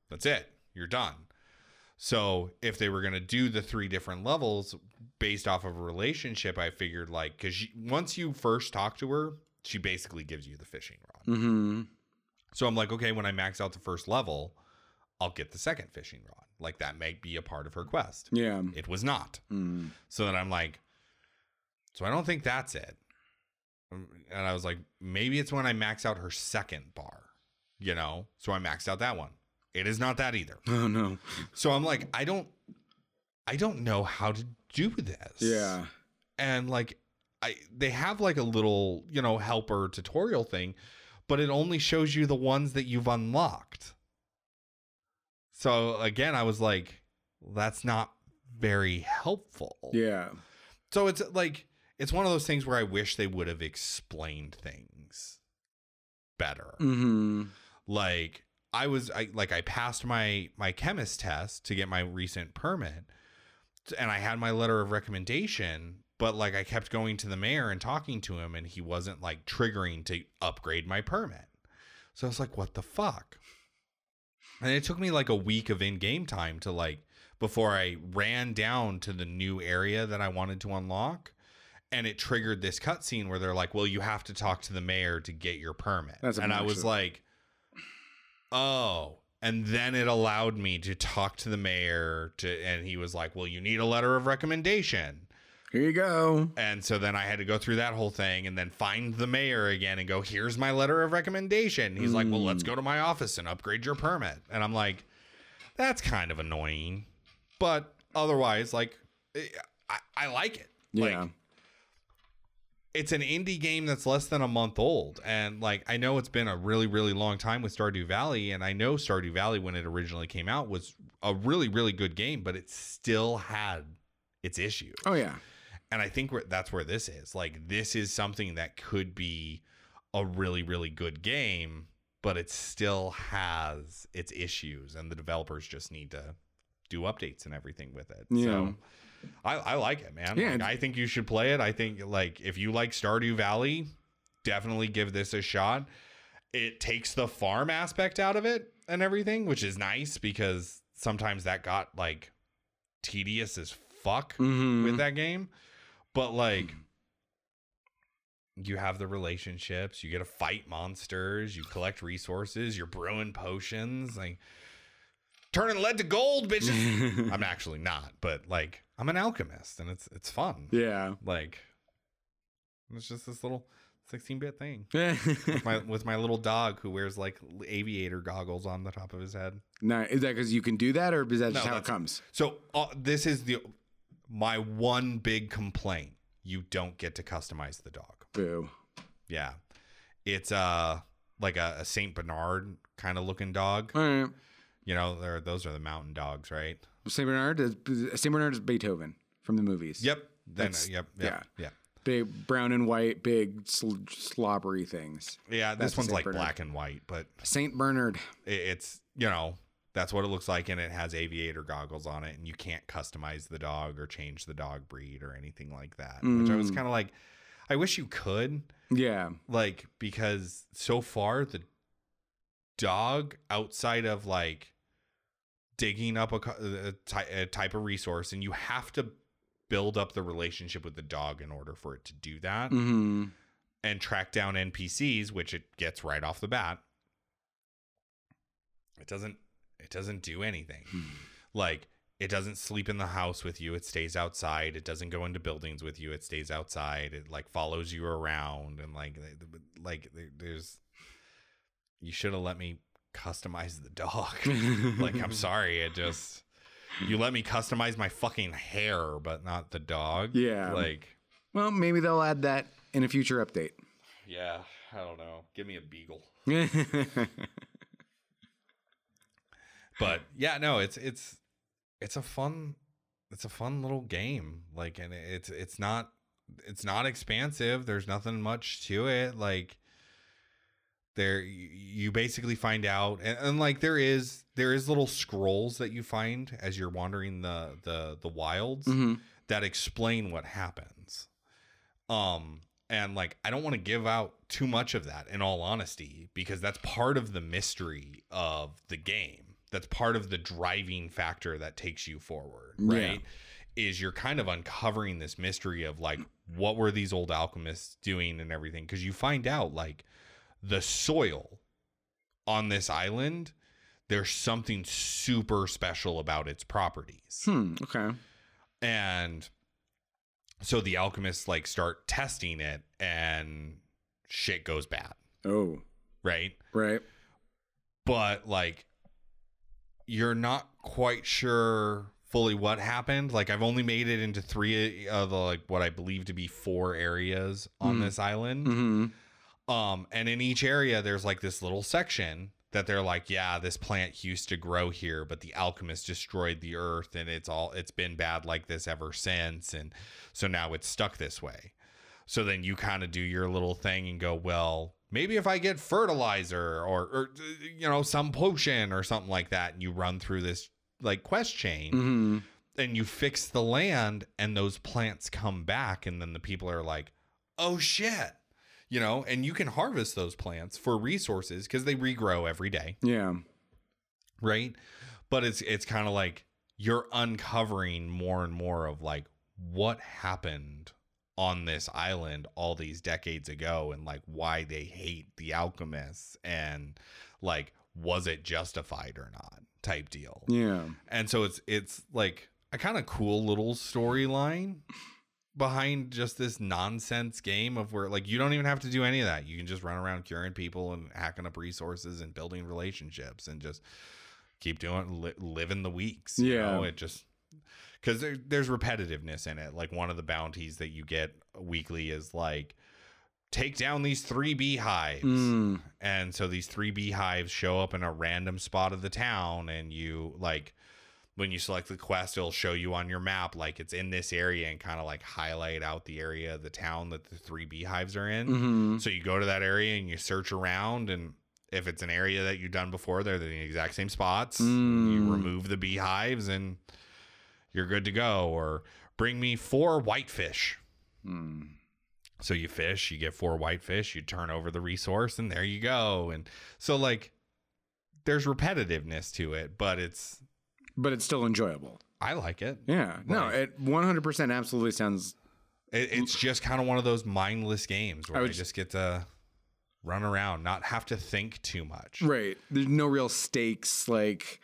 that's it. You're done. So if they were going to do the three different levels based off of a relationship, I figured, like, because once you first talk to her, she basically gives you the fishing rod. Mm-hmm. So I'm like, okay, when I max out the first level, I'll get the second fishing rod. Like, that might be a part of her quest. Yeah. It was not. Mm. So then I'm like, so I don't think that's it. And I was like, maybe it's when I max out her second bar, you know? So I maxed out that one. It is not that either. Oh, no. So I'm like, I don't know how to do this. Yeah. And, like, they have, like, a little, you know, helper tutorial thing, but it only shows you the ones that you've unlocked. So, again, I was like, that's not very helpful. Yeah. So it's, like, it's one of those things where I wish they would have explained things better. Mm-hmm. Like, I passed my chemist test to get my recent permit, and I had my letter of recommendation, but, like, I kept going to the mayor and talking to him, and he wasn't, like, triggering to upgrade my permit. So I was like, what the fuck? And it took me, like, a week of in-game time to, like, before I ran down to the new area that I wanted to unlock. And it triggered this cutscene where they're like, well, you have to talk to the mayor to get your permit. And I was like, oh. And then it allowed me to talk to the mayor and he was like, well, you need a letter of recommendation. Here you go. And so then I had to go through that whole thing and then find the mayor again and go, here's my letter of recommendation. He's like, well, let's go to my office and upgrade your permit. And I'm like, that's kind of annoying, but otherwise, like, I like it. Yeah. Like, it's an indie game that's less than a month old. And, like, I know it's been a really, really long time with Stardew Valley. And I know Stardew Valley, when it originally came out, was a really, really good game, but it still had its issues. Oh, yeah. And I think that's where this is. Like, this is something that could be a really, really good game, but it still has its issues. And the developers just need to do updates and everything with it. Yeah. So, I like it, man. Yeah, like, I think you should play it. I think, like, if you like Stardew Valley, definitely give this a shot. It takes the farm aspect out of it and everything, which is nice because sometimes that got, like, tedious as fuck with that game. But, like, you have the relationships, you get to fight monsters, you collect resources, you're brewing potions, like, turning lead to gold, bitches. I'm actually not, but, like, I'm an alchemist, and it's fun. Yeah. Like, it's just this little 16-bit thing with my little dog who wears, like, aviator goggles on the top of his head. Now, is that because you can do that, or is that just how it comes? So this is my one big complaint. You don't get to customize the dog. Boo. Yeah. It's like a St. Bernard kind of looking dog. All right. You know, those are the mountain dogs, right? St. Bernard is Beethoven from the movies. Yep. Then, yeah. Big brown and white, big slobbery things. Yeah, this one's like black and white, but St. Bernard. It's, you know, that's what it looks like, and it has aviator goggles on it, and you can't customize the dog or change the dog breed or anything like that. Which I was kind of like, I wish you could. Yeah. Like, because so far the dog, outside of, like, digging up a type of resource, and you have to build up the relationship with the dog in order for it to do that, and track down NPCs, which it gets right off the bat. It doesn't do anything. Like, it doesn't sleep in the house with you. It stays outside. It doesn't go into buildings with you. It stays outside. It, like, follows you around, and like there's. You should have let me customize the dog. Like, I'm sorry. It just, you let me customize my fucking hair, but not the dog. Yeah. Like, well, maybe they'll add that in a future update. Yeah. I don't know. Give me a beagle. But yeah, no, it's a fun little game. Like, and it's not expansive. There's nothing much to it. Like, there you basically find out, and like there is little scrolls that you find as you're wandering the wilds that explain what happens, and like I don't want to give out too much of that in all honesty, because that's part of the mystery of the game. that's part of the driving factor that takes you forward, right? Yeah. Is you're kind of uncovering this mystery of like, what were these old alchemists doing and everything? Because you find out like the soil on this island, there's something super special about its properties. Okay. And so the alchemists like start testing it and shit goes bad. Oh. Right? Right. But like, you're not quite sure fully what happened. Like, I've only made it into three of the, like, what I believe to be four areas on this island. And in each area, there's like this little section that they're like, yeah, this plant used to grow here, but the alchemist destroyed the earth and it's been bad like this ever since. And so now it's stuck this way. So then you kind of do your little thing and go, well, maybe if I get fertilizer or you know, some potion or something like that, and you run through this like quest chain and you fix the land and those plants come back. And then the people are like, oh shit, you know, and you can harvest those plants for resources because they regrow every day. Yeah. Right. But it's kind of like you're uncovering more and more of like what happened on this island all these decades ago and like why they hate the alchemists and like, was it justified or not type deal. Yeah. And so it's like a kind of cool little storyline behind just this nonsense game of where like, you don't even have to do any of that. You can just run around curing people and hacking up resources and building relationships and just keep doing living the weeks. You know, it just, because there's repetitiveness in it. Like one of the bounties that you get weekly is like, take down these three beehives. And so these three beehives show up in a random spot of the town. And you like, when you select the quest, it'll show you on your map, like it's in this area and kind of like highlight out the area of the town that the three beehives are in. So you go to that area and you search around, and if it's an area that you've done before, they're in the exact same spots. You remove the beehives and you're good to go. Or bring me four whitefish. So you fish, you get four whitefish, you turn over the resource, and there you go. And so like there's repetitiveness to it, but it's still enjoyable. I like it. Yeah. Like, no, it 100% absolutely sounds. It's just kind of one of those mindless games where you just get to run around, not have to think too much. Right. There's no real stakes. Like,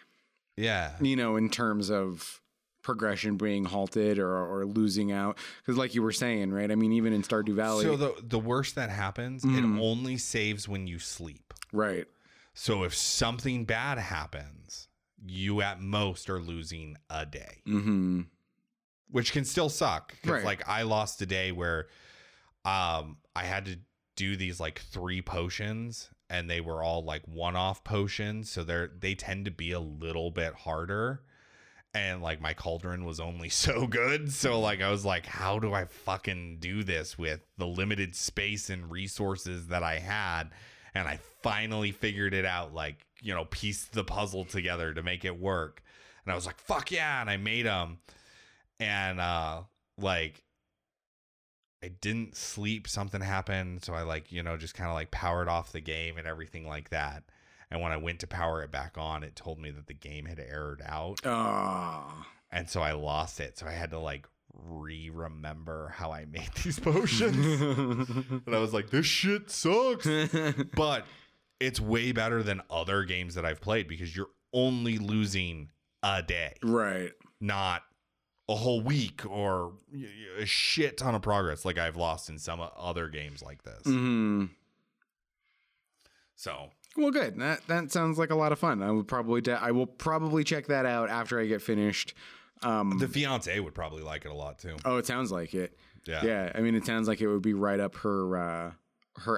yeah, you know, in terms of progression being halted or losing out, because like you were saying, right? I mean, even in Stardew Valley, so the worst that happens, it only saves when you sleep, right? So if something bad happens, you at most are losing a day, which can still suck. Right. Like I lost a day where I had to do these like three potions, and they were all like one-off potions, so they tend to be a little bit harder. And like my cauldron was only so good. So like, I was like, how do I fucking do this with the limited space and resources that I had? And I finally figured it out, like, you know, piece the puzzle together to make it work. And I was like, fuck yeah. And I made them. And like, I didn't sleep. Something happened. So I like, you know, just kind of like powered off the game and everything like that. And when I went to power it back on, it told me that the game had errored out. Oh. And so I lost it. So I had to like remember how I made these potions. And I was like, this shit sucks. But it's way better than other games that I've played because you're only losing a day. Right. Not a whole week or a shit ton of progress like I've lost in some other games like this. So... Well, good. That sounds like a lot of fun. I will probably check that out after I get finished. The fiance would probably like it a lot too. Oh, it sounds like it. Yeah. Yeah. I mean, it sounds like it would be right up her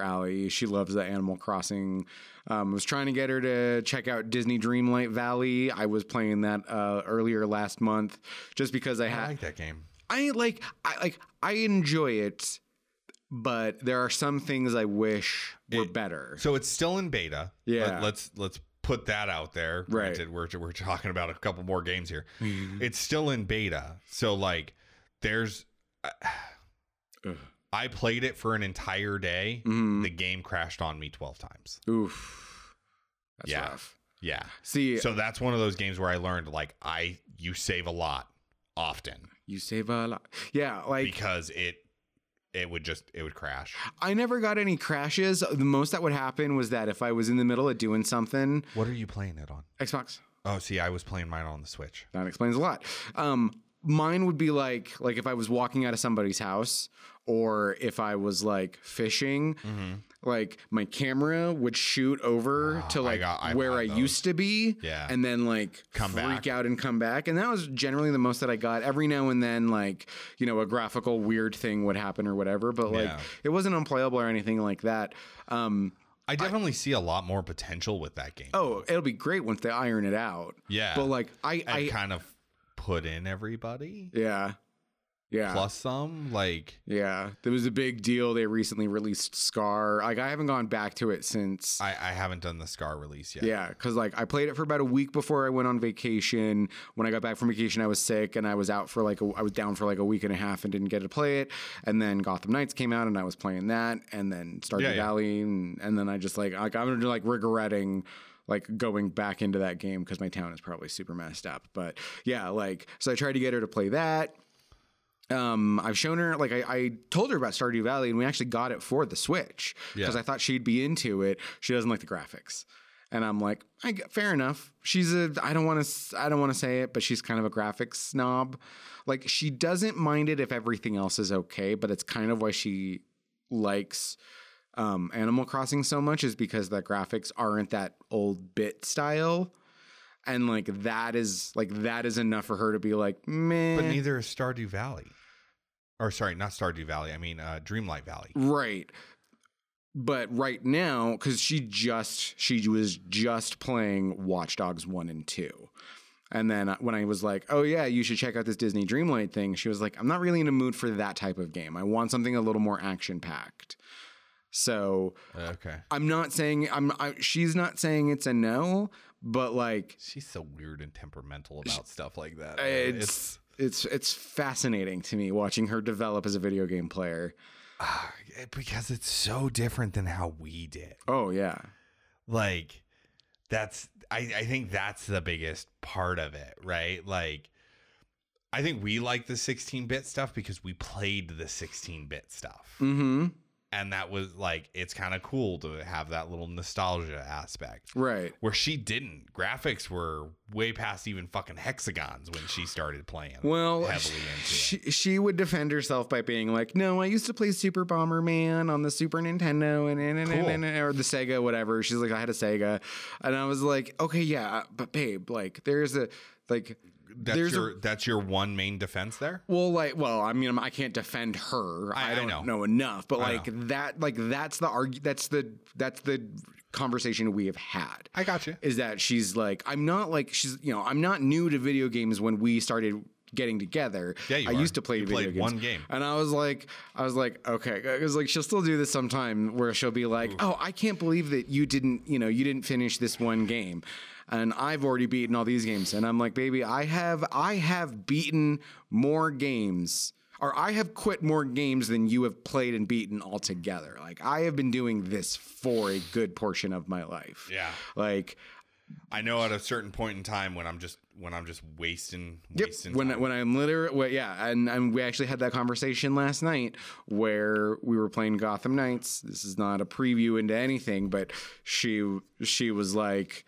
alley. She loves the Animal Crossing. I was trying to get her to check out Disney Dreamlight Valley. I was playing that earlier last month, just because I like that game. I enjoy it. But there are some things I wish were better. So it's still in beta. Yeah. Let's put that out there. Right. We're talking about a couple more games here. It's still in beta. So like there's, I played it for an entire day. The game crashed on me 12 times. Oof. That's rough. Yeah. See, so that's one of those games where I learned, like, you save a lot often. You save a lot. Yeah, like, because it would crash. I never got any crashes. The most that would happen was that if I was in the middle of doing something. What are you playing it on? Xbox. Oh, see, I was playing mine on the Switch. That explains a lot. Mine would be like if I was walking out of somebody's house or if I was like fishing, mm-hmm. like my camera would shoot over to like where I used to be, yeah. and then like freak out and come back. And that was generally the most that I got. Every now and then, like, you know, a graphical weird thing would happen or whatever, but like it wasn't unplayable or anything like that. I definitely see a lot more potential with that game. Oh, it'll be great once they iron it out. Yeah, but like I kind of. Put in everybody, yeah plus some, like, yeah, there was a big deal. They recently released Scar. Like, I haven't gone back to it since. I haven't done the Scar release yet, yeah, because like I played it for about a week before I went on vacation. When I got back from vacation, I was sick and I was out for like I was down for like a week and a half and didn't get to play it. And then Gotham Knights came out and I was playing that, and then Stardew Valley, yeah. and then I just like I'm like regretting like going back into that game because my town is probably super messed up. But yeah, like, so I tried to get her to play that. I've shown her, like, I told her about Stardew Valley, and we actually got it for the Switch because I thought she'd be into it. She doesn't like the graphics. And I'm like, fair enough. She's I don't want to say it, but she's kind of a graphics snob. Like, she doesn't mind it if everything else is okay, but it's kind of why she likes Animal Crossing so much, is because the graphics aren't that old bit style, and like that is enough for her to be like, meh. But neither is Stardew Valley, or sorry, not Stardew Valley, I mean Dreamlight Valley, right? But right now, because she was just playing Watch Dogs 1 and 2. And then when I was like, oh, yeah, you should check out this Disney Dreamlight thing, she was like, I'm not really in a mood for that type of game. I want something a little more action packed. So okay. I'm not saying she's not saying it's a no, but like, she's so weird and temperamental about stuff like that. It's fascinating to me watching her develop as a video game player, because it's so different than how we did. Oh yeah. Like, that's, I think that's the biggest part of it, right? Like, I think we like the 16-bit stuff because we played the 16-bit stuff. Mm-hmm. And that was like, it's kind of cool to have that little nostalgia aspect. Right. Where she didn't. Graphics were way past even fucking hexagons when she started playing. Well, heavily into she would defend herself by being like, no, I used to play Super Bomberman on the Super Nintendo and or the Sega, whatever. She's like, I had a Sega. And I was like, okay, yeah, but babe, like, there's a, like... That's your one main defense there? Well, I mean, I can't defend her. I don't know enough, but that's the conversation we have had. I got you. Is that she's like, I'm not new to video games when we started getting together. Yeah, I used to play video games. One game. And I was like, okay, because like she'll still do this sometime where she'll be like, oh, I can't believe that you didn't finish this one game. And I've already beaten all these games. And I'm like, baby, I have beaten more games, or I have quit more games than you have played and beaten altogether. Like, I have been doing this for a good portion of my life. Yeah. Like, I know at a certain point in time when I'm just wasting. Yep. When I'm literally, and we actually had that conversation last night where we were playing Gotham Knights. This is not a preview into anything, but she was like,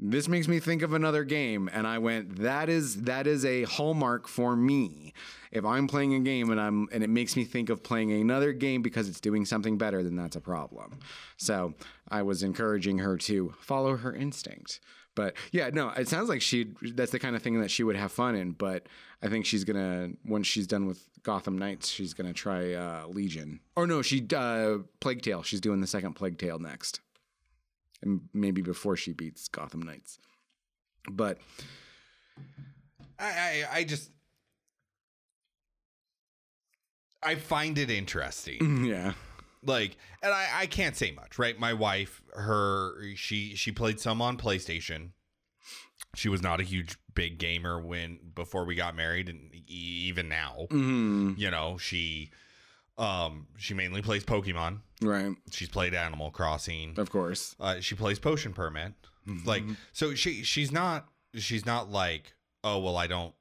this makes me think of another game. And I went, that is a hallmark for me. If I'm playing a game and it makes me think of playing another game because it's doing something better, then that's a problem. So I was encouraging her to follow her instinct. But yeah, no, it sounds like that's the kind of thing that she would have fun in. But I think she's going to, once she's done with Gotham Knights, she's going to try Legion. Or no, Plague Tale. She's doing the second Plague Tale next. And maybe before she beats Gotham Knights. But I find it interesting. Yeah. Like, and I can't say much, right? My wife, she played some on PlayStation. She was not a big gamer before we got married, and even now, you know, she mainly plays Pokemon. Right. She's played Animal Crossing. Of course. She plays Potion Permit. Mm-hmm. Like, so she's not like, oh, well, I don't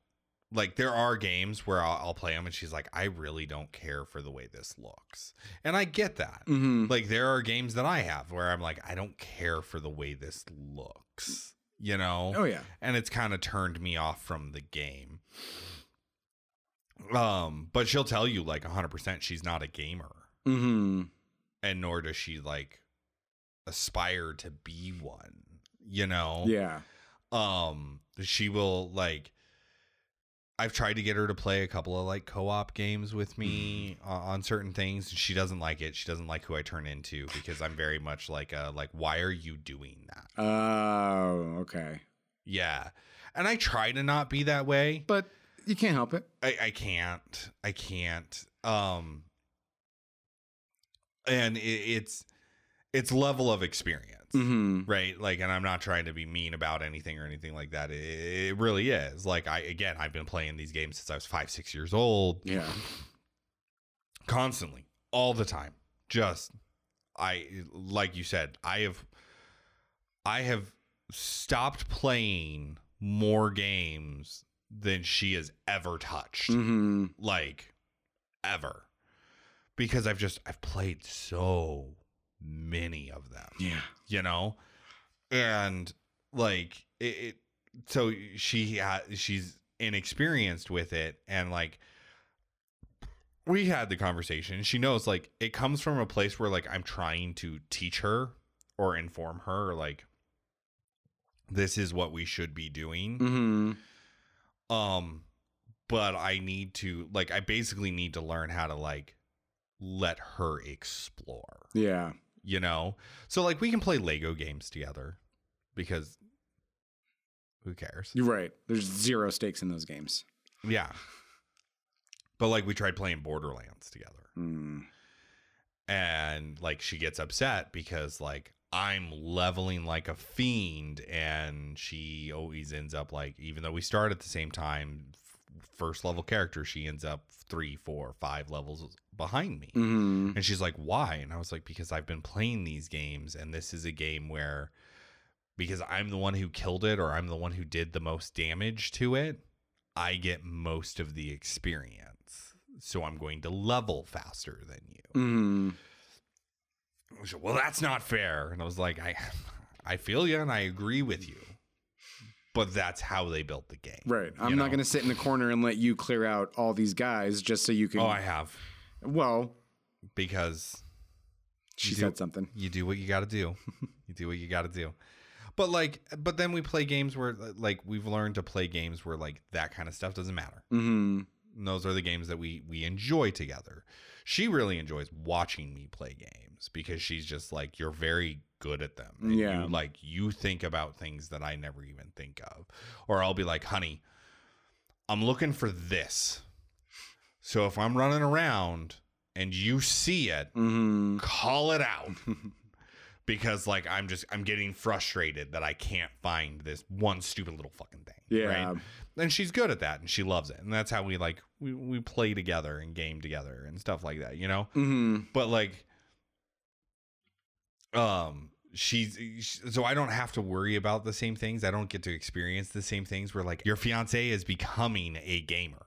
like, there are games where I'll play them and she's like, I really don't care for the way this looks. And I get that. Mm-hmm. Like, there are games that I have where I'm like, I don't care for the way this looks, you know? Oh yeah. And it's kind of turned me off from the game. But she'll tell you like 100% she's not a gamer. Mm-hmm. And nor does she like aspire to be one, you know? Yeah. She will like, I've tried to get her to play a couple of like co-op games with me on certain things. She doesn't like it. She doesn't like who I turn into because I'm very much like a, like, why are you doing that? Oh, okay. Yeah. And I try to not be that way, but you can't help it. I can't. And it's level of experience, mm-hmm. right? Like, and I'm not trying to be mean about anything or anything like that. It really is. Like, I've been playing these games since I was 5-6 years old. Yeah. Constantly, all the time. Just, like you said, I have stopped playing more games than she has ever touched. Mm-hmm. Like, ever. Because I've played so many of them, yeah, you know, and like it so she's inexperienced with it, and like we had the conversation. She knows like it comes from a place where like I'm trying to teach her or inform her like this is what we should be doing. Mm-hmm. But I need to like I basically need to learn how to like let her explore. Yeah. You know, so like we can play Lego games together because who cares? You're right. There's zero stakes in those games. Yeah. But like we tried playing Borderlands together. Mm. And like she gets upset because like I'm leveling like a fiend and she always ends up like, even though we start at the same time, first level character, she ends up 3, 4, 5 levels behind me. Mm-hmm. And she's like, why? And I was like, because I've been playing these games, and this is a game where because I'm the one who killed it or I'm the one who did the most damage to it, I get most of the experience, so I'm going to level faster than you. Mm-hmm. She, well, that's not fair. And I was like, I feel you and I agree with you, but that's how they built the game. Right. I'm not going to sit in the corner and let you clear out all these guys just so you can. Oh, I have. Well, because she said something. You do what you got to do. You do what you got to do. But like, but then we play games where like we've learned to play games where like that kind of stuff doesn't matter. Mm-hmm. And those are the games that we enjoy together. She really enjoys watching me play games because she's just like, you're very good at them. And yeah. You, like, you think about things that I never even think of. Or I'll be like, honey, I'm looking for this. So if I'm running around and you see it, mm-hmm. call it out. Because like I'm getting frustrated that I can't find this one stupid little fucking thing. Yeah. Right? And she's good at that and she loves it. And that's how we like we play together and game together and stuff like that, you know? Mm-hmm. But like so I don't have to worry about the same things. I don't get to experience the same things where like your fiance is becoming a gamer.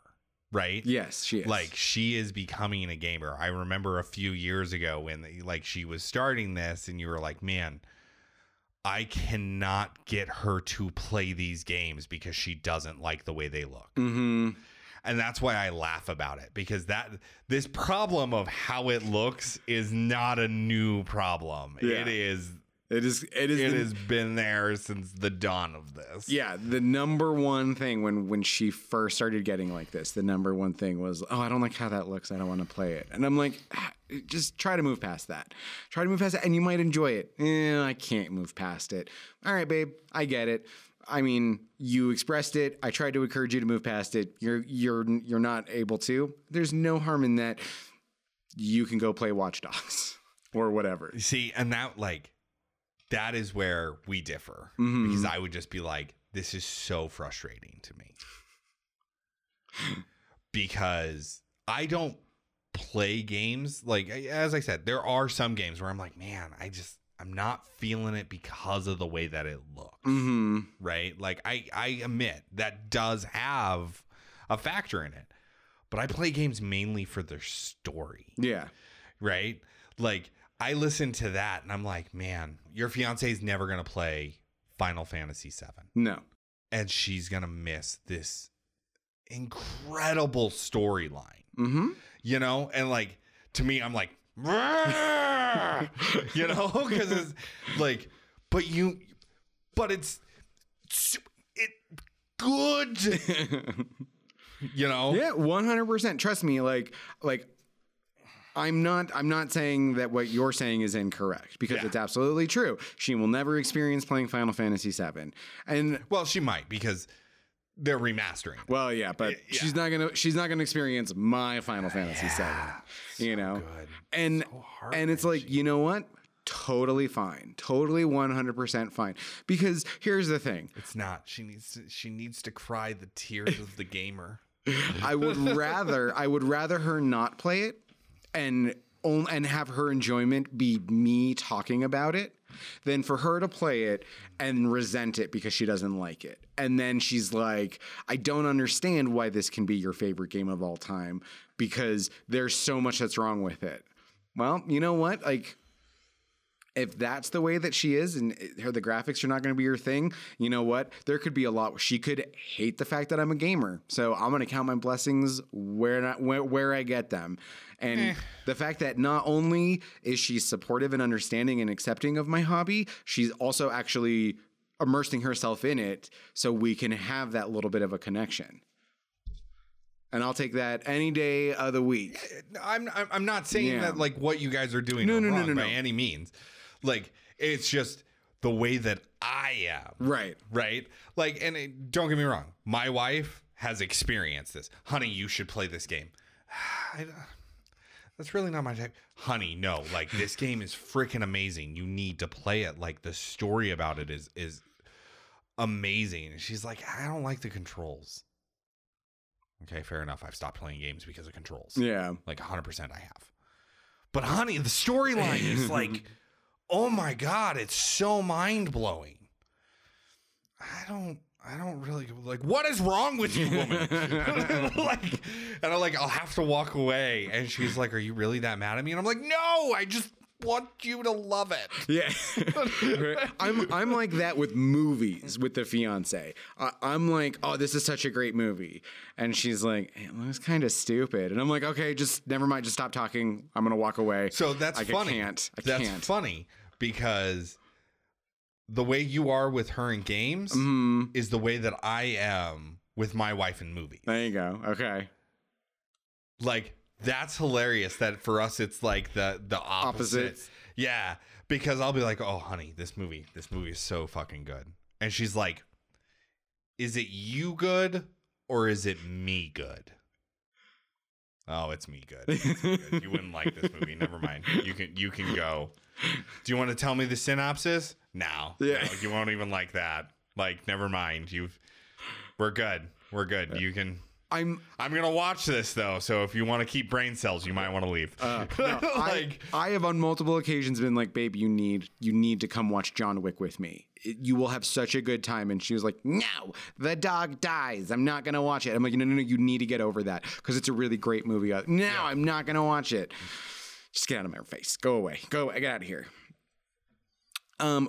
Right? Yes, she is. Like, she is becoming a gamer. I remember a few years ago when, like, she was starting this and you were like, man, I cannot get her to play these games because she doesn't like the way they look. Mm-hmm. And that's why I laugh about it, because this problem of how it looks is not a new problem. Yeah. It has been there since the dawn of this. Yeah. The number one thing when she first started getting like this, the number one thing was, oh, I don't like how that looks. I don't want to play it. And I'm like, just try to move past that. Try to move past it and you might enjoy it. I can't move past it. All right, babe. I get it. I mean, you expressed it. I tried to encourage you to move past it. You're not able to. There's no harm in that. You can go play Watch Dogs or whatever. See, and that like, that is where we differ, mm-hmm. because I would just be like, this is so frustrating to me because I don't play games. Like, as I said, there are some games where I'm like, man, I just, I'm not feeling it because of the way that it looks. Mm-hmm. Right? Like, I admit that does have a factor in it. But I play games mainly for their story. Yeah. Right? Like, I listen to that and I'm like, man, your fiance is never going to play Final Fantasy VII. No. And she's going to miss this incredible storyline. Mm-hmm. You know? And, like, to me, I'm like, you know? Because it's like, but it's good. You know? Yeah, 100%. Trust me. Like, I'm not saying that what you're saying is incorrect, because it's absolutely true. She will never experience playing Final Fantasy VII. And well, she might, because they're remastering. Well, yeah, but she's not going to experience my Final Fantasy VII, you know. Good. And so hard, and it's like, you know what? Totally fine. Totally 100% fine. Because here's the thing. It's not. She needs to cry the tears of the gamer. I would rather her not play it and have her enjoyment be me talking about it, than for her to play it and resent it because she doesn't like it. And then she's like, I don't understand why this can be your favorite game of all time, because there's so much that's wrong with it. Well, you know what? Like, if that's the way that she is and the graphics are not going to be your thing, you know what? There could be a lot. She could hate the fact that I'm a gamer. So I'm going to count my blessings where I get them. And the fact that not only is she supportive and understanding and accepting of my hobby, she's also actually immersing herself in it so we can have that little bit of a connection. And I'll take that any day of the week. I'm not saying that, like, what you guys are doing is wrong by any means. Like, it's just the way that I am. Right. Right. Like, and don't get me wrong. My wife has experienced this. Honey, you should play this game. That's really not my type. Honey, no. Like, this game is freaking amazing. You need to play it. Like, the story about it is amazing. And she's like, I don't like the controls. Okay, fair enough. I've stopped playing games because of controls. Yeah. Like, 100% I have. But, honey, the storyline is like, oh, my God, it's so mind-blowing. I don't really, like, what is wrong with you, woman? Like, and I'm like, I'll have to walk away. And she's like, are you really that mad at me? And I'm like, no, I just want you to love it. Yeah. I'm like that with movies with the fiance. I'm like, oh, this is such a great movie. And she's like, it looks kind of stupid. And I'm like, okay, just never mind. Just stop talking. I'm going to walk away. So that's like, funny. I can't. That's funny, because the way you are with her in games is the way that I am with my wife in movies. There you go. Okay. Like, that's hilarious that for us it's like the opposite. Yeah, because I'll be like, oh, honey, this movie is so fucking good. And she's like, is it you good or is it me good? Oh, it's me good. It's me good. You wouldn't like this movie. Never mind. You can go. Do you want to tell me the synopsis? No. Yeah. No, you won't even like that. Like, never mind. We're good. Yeah. You can. I'm going to watch this, though, so if you want to keep brain cells, you might want to leave. No, like, I have on multiple occasions been like, babe, you need to come watch John Wick with me. You will have such a good time. And she was like, no, the dog dies. I'm not going to watch it. I'm like, no, you need to get over that because it's a really great movie. No, I'm not going to watch it. Just get out of my face. Go away. Get out of here.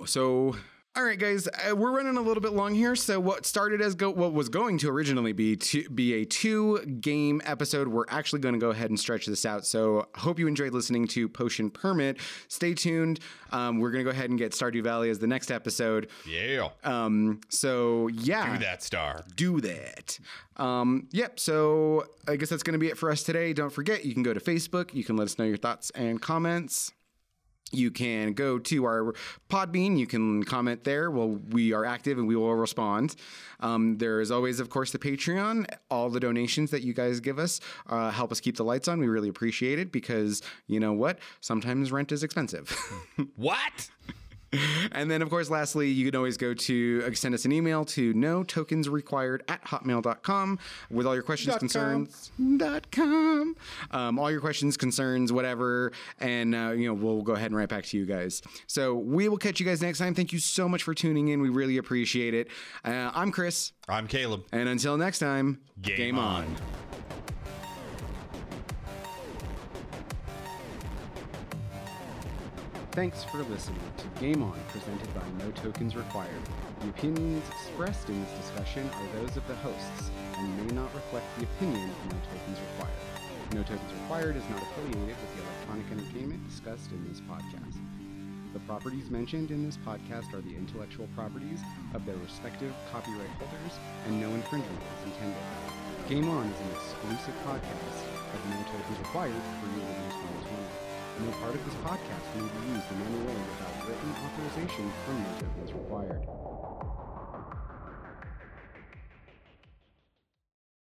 So... All right, guys, we're running a little bit long here. So what started as what was going to originally be a 2-game episode, we're actually going to go ahead and stretch this out. So I hope you enjoyed listening to Potion Permit. Stay tuned. We're going to go ahead and get Stardew Valley as the next episode. Yeah. So, yeah. Do that, Star. Do that. Yep. So I guess that's going to be it for us today. Don't forget, you can go to Facebook. You can let us know your thoughts and comments. You can go to our Podbean. You can comment there. Well, we are active and we will respond. There is always, of course, the Patreon. All the donations that you guys give us help us keep the lights on. We really appreciate it because, you know what? Sometimes rent is expensive. What? And then, of course, lastly, you can always go to send us an email to notokensrequired@hotmail.com with all your questions, concerns. All your questions, concerns, whatever. And, we'll go ahead and write back to you guys. So we will catch you guys next time. Thank you so much for tuning in. We really appreciate it. I'm Chris. I'm Caleb. And until next time, game on. Thanks for listening to Game On, presented by No Tokens Required. The opinions expressed in this discussion are those of the hosts and may not reflect the opinion of No Tokens Required. No Tokens Required is not affiliated with the electronic entertainment discussed in this podcast. The properties mentioned in this podcast are the intellectual properties of their respective copyright holders, and no infringement is intended. Game On is an exclusive podcast of No Tokens Required for your release from. No part of this podcast may be used in any way without written authorization from No Tokens Required.